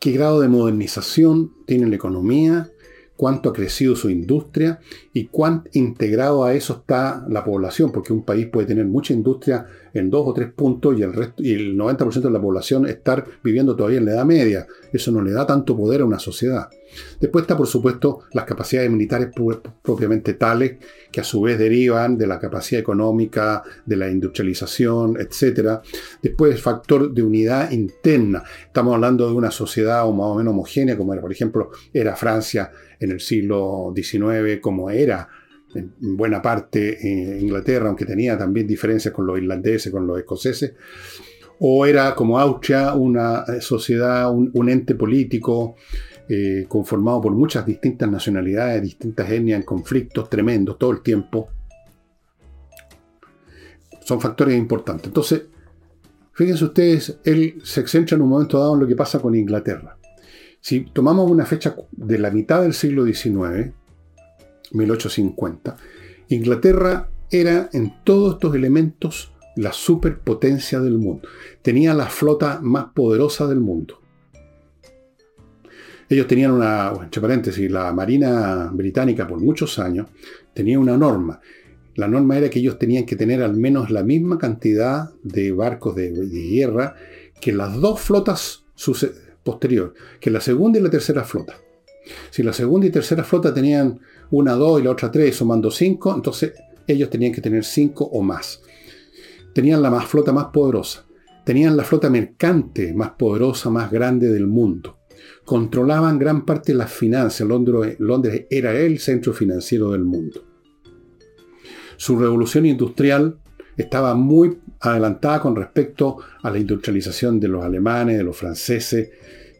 ¿Qué grado de modernización tiene la economía? ¿Cuánto ha crecido su industria? ¿Y cuán integrado a eso está la población? Porque un país puede tener mucha industria en 2 o 3 puntos y el 90% de la población estar viviendo todavía en la Edad Media. Eso no le da tanto poder a una sociedad. Después está, por supuesto, las capacidades militares propiamente tales, que a su vez derivan de la capacidad económica, de la industrialización, etc. Después el factor de unidad interna. Estamos hablando de una sociedad más o menos homogénea, como era, por ejemplo, Francia en el siglo XIX, como era en buena parte Inglaterra, aunque tenía también diferencias con los irlandeses, con los escoceses, o era como Austria, una sociedad, un ente político conformado por muchas distintas nacionalidades, distintas etnias, en conflictos tremendos todo el tiempo. Son factores importantes. Entonces, fíjense ustedes, él se exentra en un momento dado en lo que pasa con Inglaterra. Si tomamos una fecha de la mitad del siglo XIX, 1850, Inglaterra era en todos estos elementos la superpotencia del mundo. Tenía la flota más poderosa del mundo. Ellos tenían entre paréntesis, la Marina Británica por muchos años tenía una norma. La norma era que ellos tenían que tener al menos la misma cantidad de barcos de guerra que las 2 flotas posteriores, que la segunda y la tercera flota. Si la segunda y tercera flota tenían una 2 y la otra 3, sumando 5, entonces ellos tenían que tener 5 o más. Tenían la flota más poderosa. Tenían la flota mercante más poderosa, más grande del mundo. Controlaban gran parte de las finanzas. Londres era el centro financiero del mundo. Su revolución industrial estaba muy adelantada con respecto a la industrialización de los alemanes, de los franceses,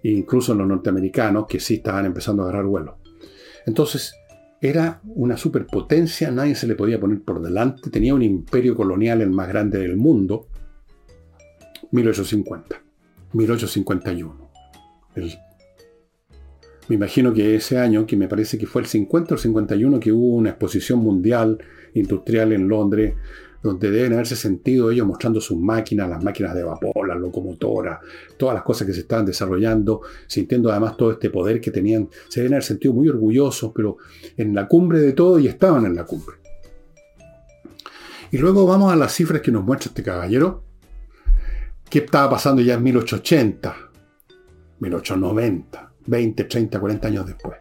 e incluso los norteamericanos, que sí estaban empezando a agarrar vuelo. Entonces, era una superpotencia, nadie se le podía poner por delante. Tenía un imperio colonial el más grande del mundo. 1850, 1851. Me imagino que ese año, que me parece que fue el 50 o el 51, que hubo una exposición mundial industrial en Londres, donde deben haberse sentido ellos mostrando sus máquinas, las máquinas de vapor, las locomotoras, todas las cosas que se estaban desarrollando, sintiendo además todo este poder que tenían. Se deben haber sentido muy orgullosos, pero en la cumbre de todo, y estaban en la cumbre. Y luego vamos a las cifras que nos muestra este caballero. ¿Qué estaba pasando ya en 1880, 1890, 20, 30, 40 años después?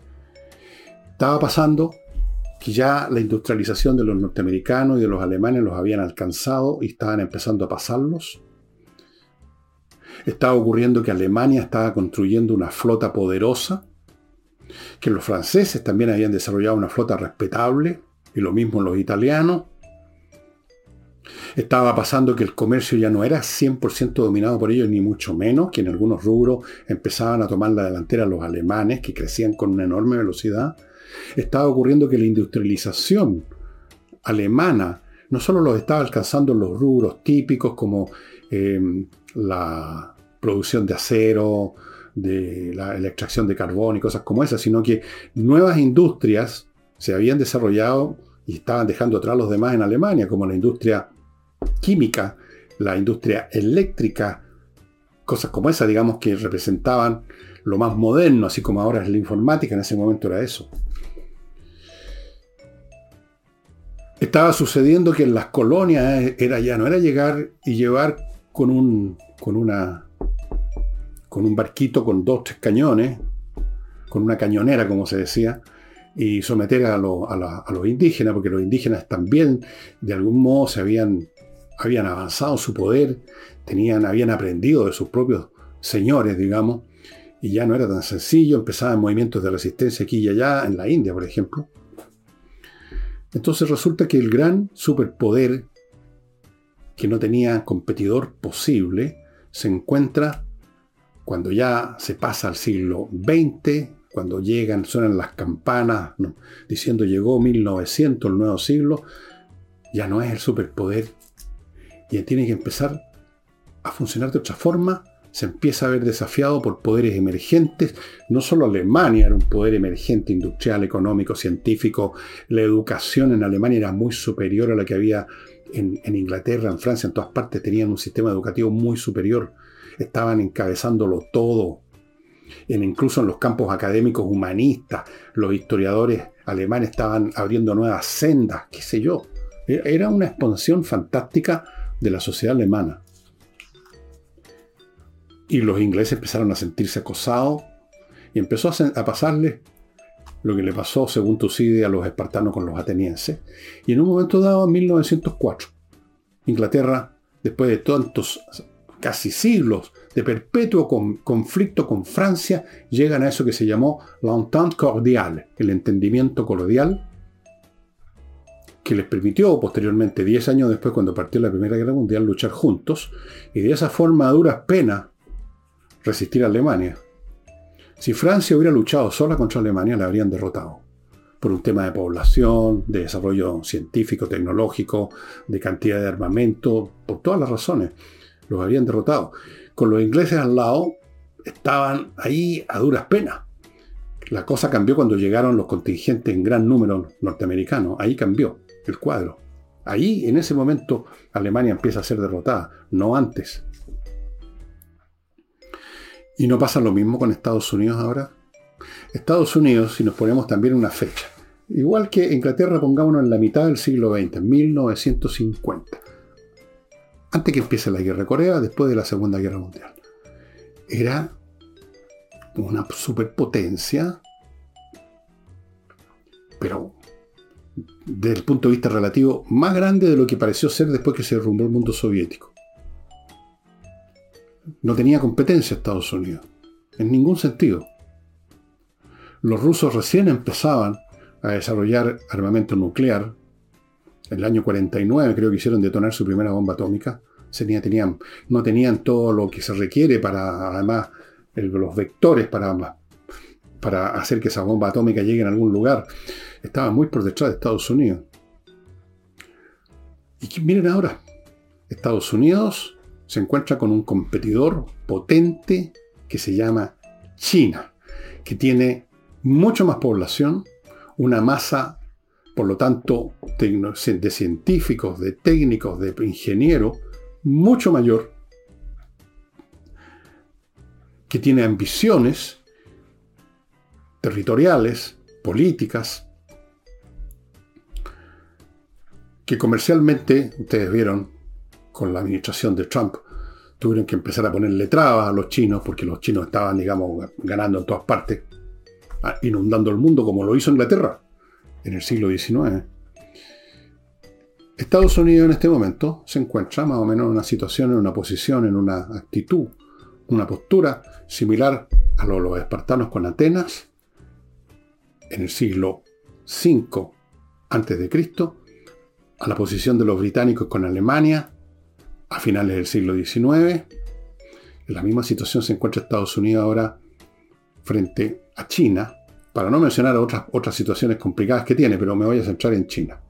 Estaba pasando que ya la industrialización de los norteamericanos y de los alemanes los habían alcanzado y estaban empezando a pasarlos. Estaba ocurriendo que Alemania estaba construyendo una flota poderosa, que los franceses también habían desarrollado una flota respetable, y lo mismo los italianos. Estaba pasando que el comercio ya no era 100% dominado por ellos, ni mucho menos, que en algunos rubros empezaban a tomar la delantera los alemanes, que crecían con una enorme velocidad. Estaba ocurriendo que la industrialización alemana no solo los estaba alcanzando en los rubros típicos como la producción de acero, de la extracción de carbón y cosas como esas, sino que nuevas industrias se habían desarrollado y estaban dejando atrás los demás en Alemania, como la industria química, la industria eléctrica, cosas como esas, digamos, que representaban lo más moderno, así como ahora es la informática, en ese momento era eso. Estaba sucediendo que en las colonias no era llegar y llevar con un barquito con 2, 3 cañones, con una cañonera, como se decía, y someter a los indígenas, porque los indígenas también de algún modo habían avanzado su poder, habían aprendido de sus propios señores, digamos, y ya no era tan sencillo. Empezaban movimientos de resistencia aquí y allá, en la India, por ejemplo. Entonces resulta que el gran superpoder, que no tenía competidor posible, se encuentra cuando ya se pasa al siglo XX, cuando suenan las campanas, ¿no?, diciendo llegó 1900, el nuevo siglo. Ya no es el superpoder, y tiene que empezar a funcionar de otra forma. Se empieza a ver desafiado por poderes emergentes. No solo Alemania era un poder emergente industrial, económico, científico. La educación en Alemania era muy superior a la que había en Inglaterra, en Francia, en todas partes. Tenían un sistema educativo muy superior. Estaban encabezándolo todo. Incluso en los campos académicos humanistas, los historiadores alemanes estaban abriendo nuevas sendas, qué sé yo. Era una expansión fantástica de la sociedad alemana. Y los ingleses empezaron a sentirse acosados, y empezó a pasarles lo que le pasó, según Tucídides, a los espartanos con los atenienses. Y en un momento dado, en 1904, Inglaterra, después de tantos casi siglos de perpetuo conflicto con Francia, llegan a eso que se llamó l'entente cordiale, el entendimiento cordial, que les permitió posteriormente, 10 años después, cuando partió la Primera Guerra Mundial, luchar juntos, y de esa forma, a duras penas, resistir a Alemania. Si Francia hubiera luchado sola contra Alemania, la habrían derrotado, por un tema de población, de desarrollo científico, tecnológico, de cantidad de armamento, por todas las razones, los habrían derrotado. Con los ingleses al lado, estaban ahí a duras penas. La cosa cambió cuando llegaron los contingentes en gran número norteamericanos. Ahí cambió el cuadro. Ahí, en ese momento, Alemania empieza a ser derrotada, no antes. ¿Y no pasa lo mismo con Estados Unidos ahora? Estados Unidos, si nos ponemos también una fecha, igual que Inglaterra, pongámonos en la mitad del siglo XX, 1950, antes que empiece la Guerra de Corea, después de la Segunda Guerra Mundial. Era una superpotencia, pero desde el punto de vista relativo, más grande de lo que pareció ser después que se derrumbó el mundo soviético. No tenía competencia Estados Unidos, en ningún sentido. Los rusos recién empezaban a desarrollar armamento nuclear. En el año 49 creo que hicieron detonar su primera bomba atómica. No tenían todo lo que se requiere para, además, los vectores para hacer que esa bomba atómica llegue a algún lugar. Estaban muy por detrás de Estados Unidos. Y miren ahora, Estados Unidos se encuentra con un competidor potente que se llama China, que tiene mucho más población, una masa por lo tanto, de científicos, de técnicos, de ingenieros, mucho mayor, que tiene ambiciones territoriales, políticas, que comercialmente, ustedes vieron, con la administración de Trump, tuvieron que empezar a ponerle trabas a los chinos, porque los chinos estaban, digamos, ganando en todas partes, inundando el mundo, como lo hizo Inglaterra en el siglo XIX. Estados Unidos en este momento se encuentra más o menos en una situación, en una posición, en una actitud, una postura similar a lo de los espartanos con Atenas en el siglo V a.C., a la posición de los británicos con Alemania a finales del siglo XIX. En la misma situación se encuentra Estados Unidos ahora frente a China, para no mencionar otras situaciones complicadas que tiene, pero me voy a centrar en China.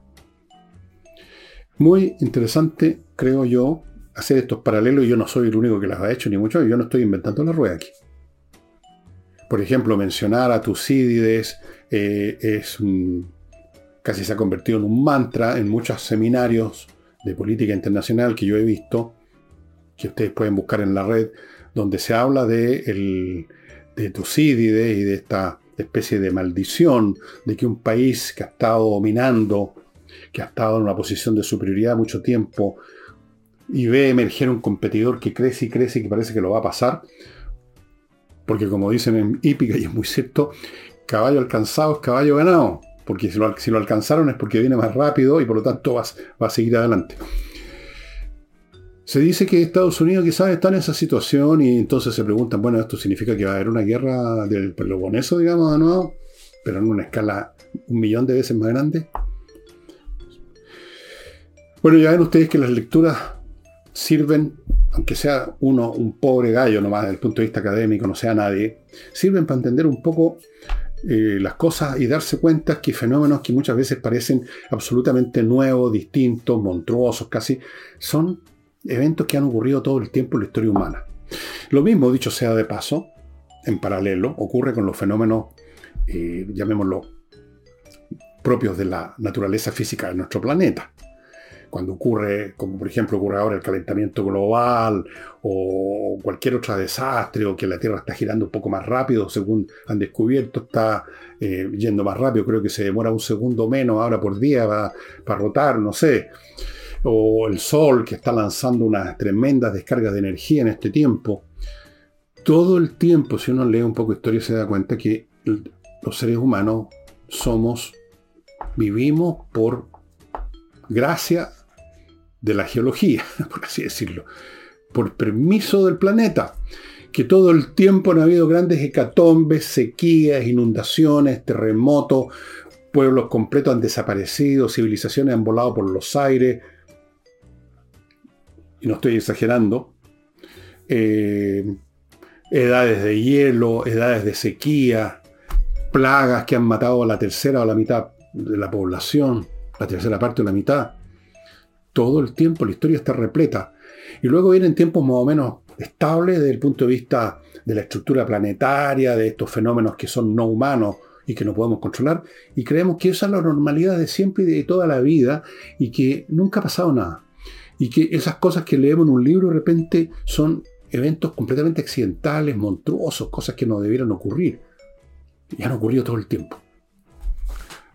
Muy interesante, creo yo, hacer estos paralelos, y yo no soy el único que las ha hecho, ni mucho, yo no estoy inventando la rueda aquí. Por ejemplo, mencionar a Tucídides casi se ha convertido en un mantra en muchos seminarios de política internacional que yo he visto, que ustedes pueden buscar en la red, donde se habla de Tucídides y de esta especie de maldición de que un país que ha estado dominando, que ha estado en una posición de superioridad mucho tiempo, y ve emerger un competidor que crece y crece y que parece que lo va a pasar, porque, como dicen en hípica, y es muy cierto, caballo alcanzado es caballo ganado, porque si lo alcanzaron es porque viene más rápido, y por lo tanto va a seguir adelante. Se dice que Estados Unidos quizás está en esa situación, y entonces se preguntan, bueno, ¿esto significa que va a haber una guerra del Peloponeso, digamos, de nuevo? Pero en una escala 1.000.000 de veces más grande. Bueno, ya ven ustedes que las lecturas sirven, aunque sea uno un pobre gallo nomás desde el punto de vista académico, no sea nadie, sirven para entender un poco las cosas y darse cuenta que fenómenos que muchas veces parecen absolutamente nuevos, distintos, monstruosos casi, son eventos que han ocurrido todo el tiempo en la historia humana. Lo mismo, dicho sea de paso, en paralelo, ocurre con los fenómenos, llamémoslo, propios de la naturaleza física de nuestro planeta. Cuando ocurre, como por ejemplo ocurre ahora el calentamiento global, o cualquier otro desastre, o que la Tierra está girando un poco más rápido, según han descubierto, está yendo más rápido, creo que se demora un segundo menos ahora por día para rotar, no sé. O el Sol, que está lanzando unas tremendas descargas de energía en este tiempo. Todo el tiempo, si uno lee un poco de historia, se da cuenta que los seres humanos vivimos por gracia de la geología, por así decirlo, por permiso del planeta, que todo el tiempo han habido grandes hecatombes, sequías, inundaciones, terremotos, pueblos completos han desaparecido, civilizaciones han volado por los aires. No estoy exagerando, edades de hielo, edades de sequía, plagas que han matado a la tercera o la mitad de la población, la tercera parte o la mitad. Todo el tiempo la historia está repleta. Y luego vienen tiempos más o menos estables desde el punto de vista de la estructura planetaria, de estos fenómenos que son no humanos y que no podemos controlar, y creemos que esa es la normalidad de siempre y de toda la vida, y que nunca ha pasado nada. Y que esas cosas que leemos en un libro de repente son eventos completamente accidentales, monstruosos, cosas que no debieran ocurrir. Y han ocurrido todo el tiempo.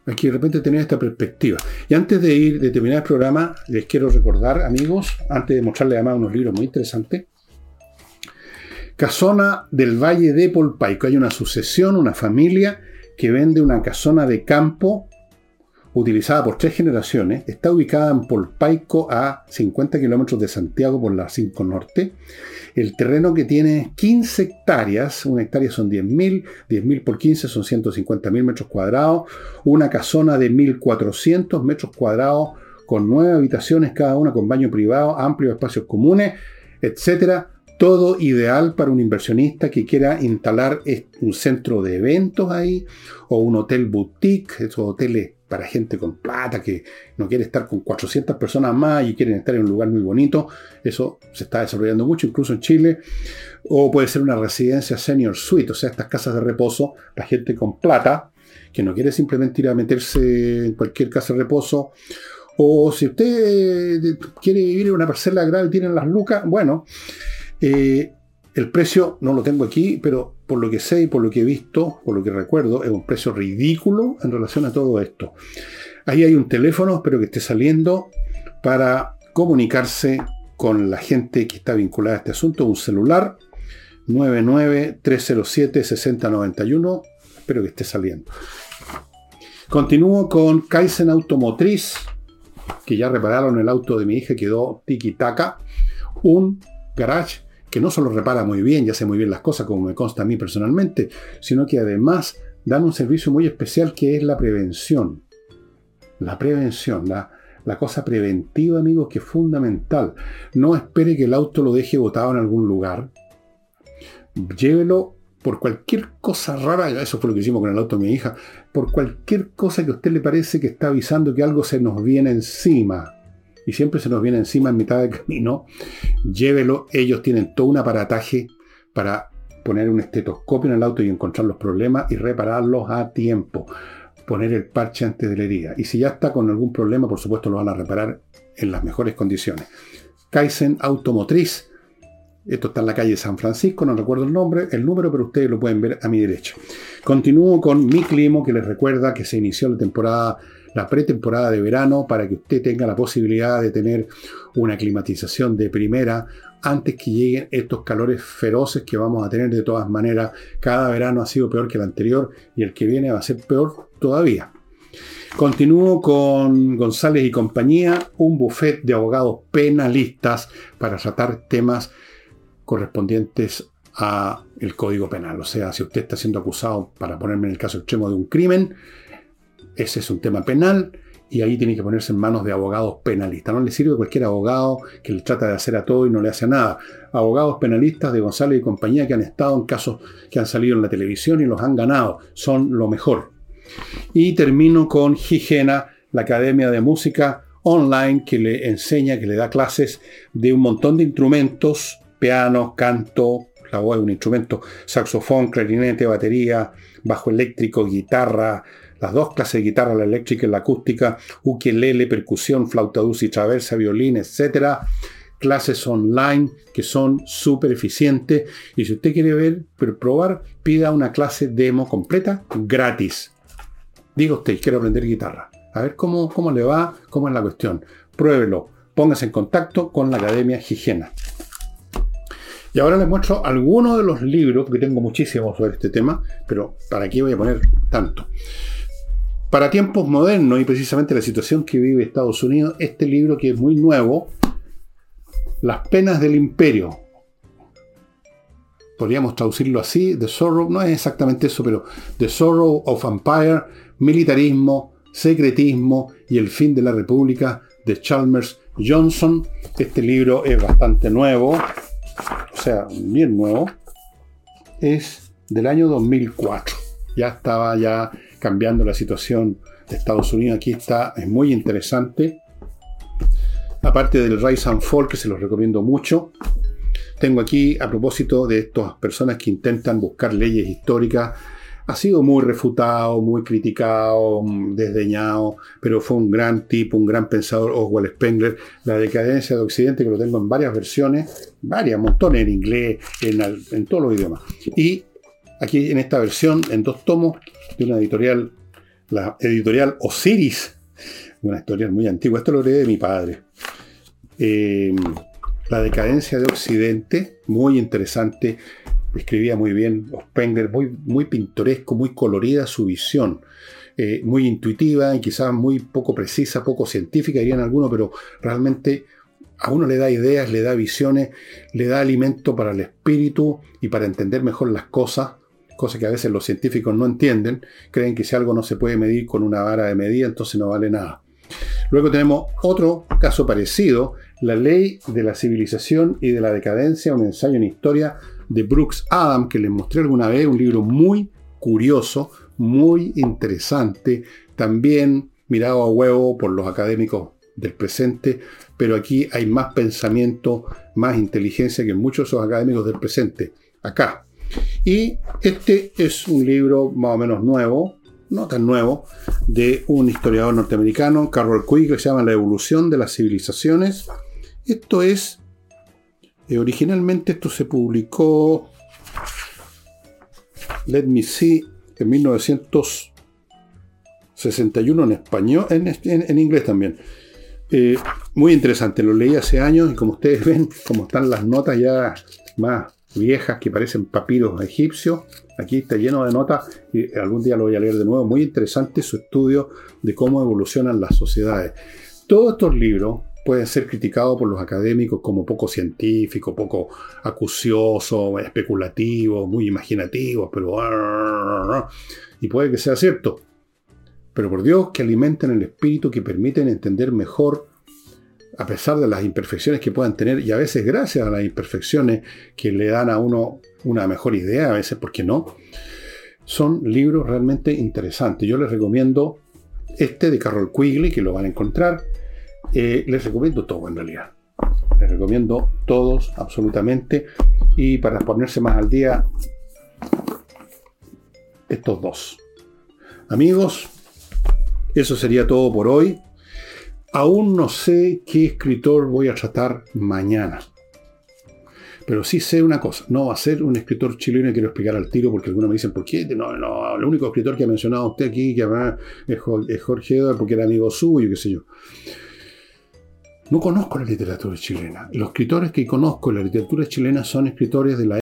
Hay que de repente tener esta perspectiva. Y antes de terminar el programa, les quiero recordar, amigos, antes de mostrarles además unos libros muy interesantes, Casona del Valle de Polpaico. Hay una sucesión, una familia que vende una casona de campo utilizada por 3 generaciones, está ubicada en Polpaico, a 50 kilómetros de Santiago por la 5 Norte. El terreno que tiene es 15 hectáreas, una hectárea son 10.000, 10.000 por 15 son 150.000 metros cuadrados, una casona de 1.400 metros cuadrados con 9 habitaciones, cada una con baño privado, amplios espacios comunes, etc. Todo ideal para un inversionista que quiera instalar un centro de eventos ahí, o un hotel boutique, esos hoteles para gente con plata que no quiere estar con 400 personas más y quieren estar en un lugar muy bonito. Eso se está desarrollando mucho, incluso en Chile. O puede ser una residencia senior suite, o sea, estas casas de reposo para gente con plata, que no quiere simplemente ir a meterse en cualquier casa de reposo, o si usted quiere vivir en una parcela grave, tienen las lucas, bueno, el precio no lo tengo aquí, pero por lo que sé y por lo que he visto, por lo que recuerdo, es un precio ridículo en relación a todo esto. Ahí hay un teléfono, espero que esté saliendo, para comunicarse con la gente que está vinculada a este asunto, un celular 99307-6091, espero que esté saliendo. Continúo con Kaizen Automotriz, que ya repararon el auto de mi hija, quedó tiki-taka, un garage que no solo repara muy bien y hace muy bien las cosas, como me consta a mí personalmente, sino que además dan un servicio muy especial que es la prevención. La prevención, la cosa preventiva, amigos, que es fundamental. No espere que el auto lo deje botado en algún lugar. Llévelo por cualquier cosa rara, eso fue lo que hicimos con el auto de mi hija, por cualquier cosa que a usted le parece que está avisando que algo se nos viene encima. Y siempre se nos viene encima en mitad del camino. Llévelo, ellos tienen todo un aparataje para poner un estetoscopio en el auto y encontrar los problemas y repararlos a tiempo. Poner el parche antes de la herida. Y si ya está con algún problema, por supuesto lo van a reparar en las mejores condiciones. Kaizen Automotriz. Esto está en la calle San Francisco, no recuerdo el nombre, el número, pero ustedes lo pueden ver a mi derecha. Continúo con Mi Climo, que les recuerda que se inició la pretemporada de verano, para que usted tenga la posibilidad de tener una climatización de primera antes que lleguen estos calores feroces que vamos a tener de todas maneras. Cada verano ha sido peor que el anterior y el que viene va a ser peor todavía. Continúo con González y compañía, un bufete de abogados penalistas para tratar temas correspondientes al Código Penal. O sea, si usted está siendo acusado, para ponerme en el caso extremo, de un crimen, ese es un tema penal y ahí tiene que ponerse en manos de abogados penalistas. No le sirve cualquier abogado que le trata de hacer a todo y no le hace a nada. Abogados penalistas de González y compañía, que han estado en casos que han salido en la televisión y los han ganado. Son lo mejor. Y termino con Gigena, la Academia de Música Online, que le enseña, que le da clases de un montón de instrumentos: piano, canto, la voz es un instrumento, saxofón, clarinete, batería, bajo eléctrico, guitarra, las dos clases de guitarra, la eléctrica y la acústica, ukelele, percusión, flauta dulce y traversa, violín, etc. Clases online que son súper eficientes. Y si usted quiere probar, pida una clase demo completa, gratis. Diga usted, quiero aprender guitarra. A ver cómo le va, cómo es la cuestión. Pruébelo, póngase en contacto con la Academia Gigena. Y ahora les muestro algunos de los libros, porque tengo muchísimos sobre este tema, pero para aquí voy a poner tanto. Para tiempos modernos y precisamente la situación que vive Estados Unidos, este libro que es muy nuevo, Las penas del imperio. Podríamos traducirlo así, The Sorrow, no es exactamente eso, pero The Sorrow of Empire, Militarismo, Secretismo y el fin de la República, de Chalmers Johnson. Este libro es bastante nuevo. O sea, bien nuevo, es del año 2004. Ya estaba ya cambiando la situación de Estados Unidos. Aquí está, es muy interesante. Aparte del Rise and Fall, que se los recomiendo mucho. Tengo aquí, a propósito de estas personas que intentan buscar leyes históricas, ha sido muy refutado, muy criticado, desdeñado, pero fue un gran tipo, un gran pensador, Oswald Spengler, La decadencia de Occidente, que lo tengo en varias versiones, montones, en inglés, en todos los idiomas. Y aquí en esta versión, en 2 tomos, de una editorial, la editorial Osiris, una editorial muy antigua, esto lo leí de mi padre. La decadencia de Occidente, muy interesante. Escribía muy bien Spengler, muy, muy pintoresco, muy colorida su visión, muy intuitiva y quizás muy poco precisa, poco científica, dirían algunos, pero realmente a uno le da ideas, le da visiones, le da alimento para el espíritu y para entender mejor las cosas que a veces los científicos no entienden, creen que si algo no se puede medir con una vara de medida, entonces no vale nada. Luego tenemos otro caso parecido, La ley de la civilización y de la decadencia, un ensayo en historia de Brooks Adams, que les mostré alguna vez, un libro muy curioso, muy interesante, también mirado a huevo por los académicos del presente, pero aquí hay más pensamiento, más inteligencia que muchos de esos académicos del presente, acá. Y este es un libro más o menos nuevo, no tan nuevo, de un historiador norteamericano, Carroll Quigley, que se llama La Evolución de las Civilizaciones. Esto es, originalmente esto se publicó, let me see, en 1961 en español, en inglés también. Muy interesante, lo leí hace años y como ustedes ven, como están las notas ya más viejas que parecen papiros egipcios, aquí está lleno de notas y algún día lo voy a leer de nuevo. Muy interesante su estudio de cómo evolucionan las sociedades. Todos estos libros pueden ser criticados por los académicos como poco científicos, poco acuciosos, especulativos, muy imaginativos, pero... y puede que sea cierto, pero por Dios que alimentan el espíritu, que permiten entender mejor a pesar de las imperfecciones que puedan tener, y a veces gracias a las imperfecciones que le dan a uno una mejor idea, a veces, ¿por qué no? Son libros realmente interesantes. Yo les recomiendo este de Carroll Quigley, que lo van a encontrar. Les recomiendo todo, en realidad. Les recomiendo todos, absolutamente. Y para ponerse más al día, estos dos. Amigos, eso sería todo por hoy. Aún no sé qué escritor voy a tratar mañana. Pero sí sé una cosa, no va a ser un escritor chileno, y quiero explicar al tiro porque algunos me dicen, ¿por qué? No, el único escritor que ha mencionado usted aquí que es Jorge Edwards porque era amigo suyo, qué sé yo. No conozco la literatura chilena. Los escritores que conozco en la literatura chilena son escritores de la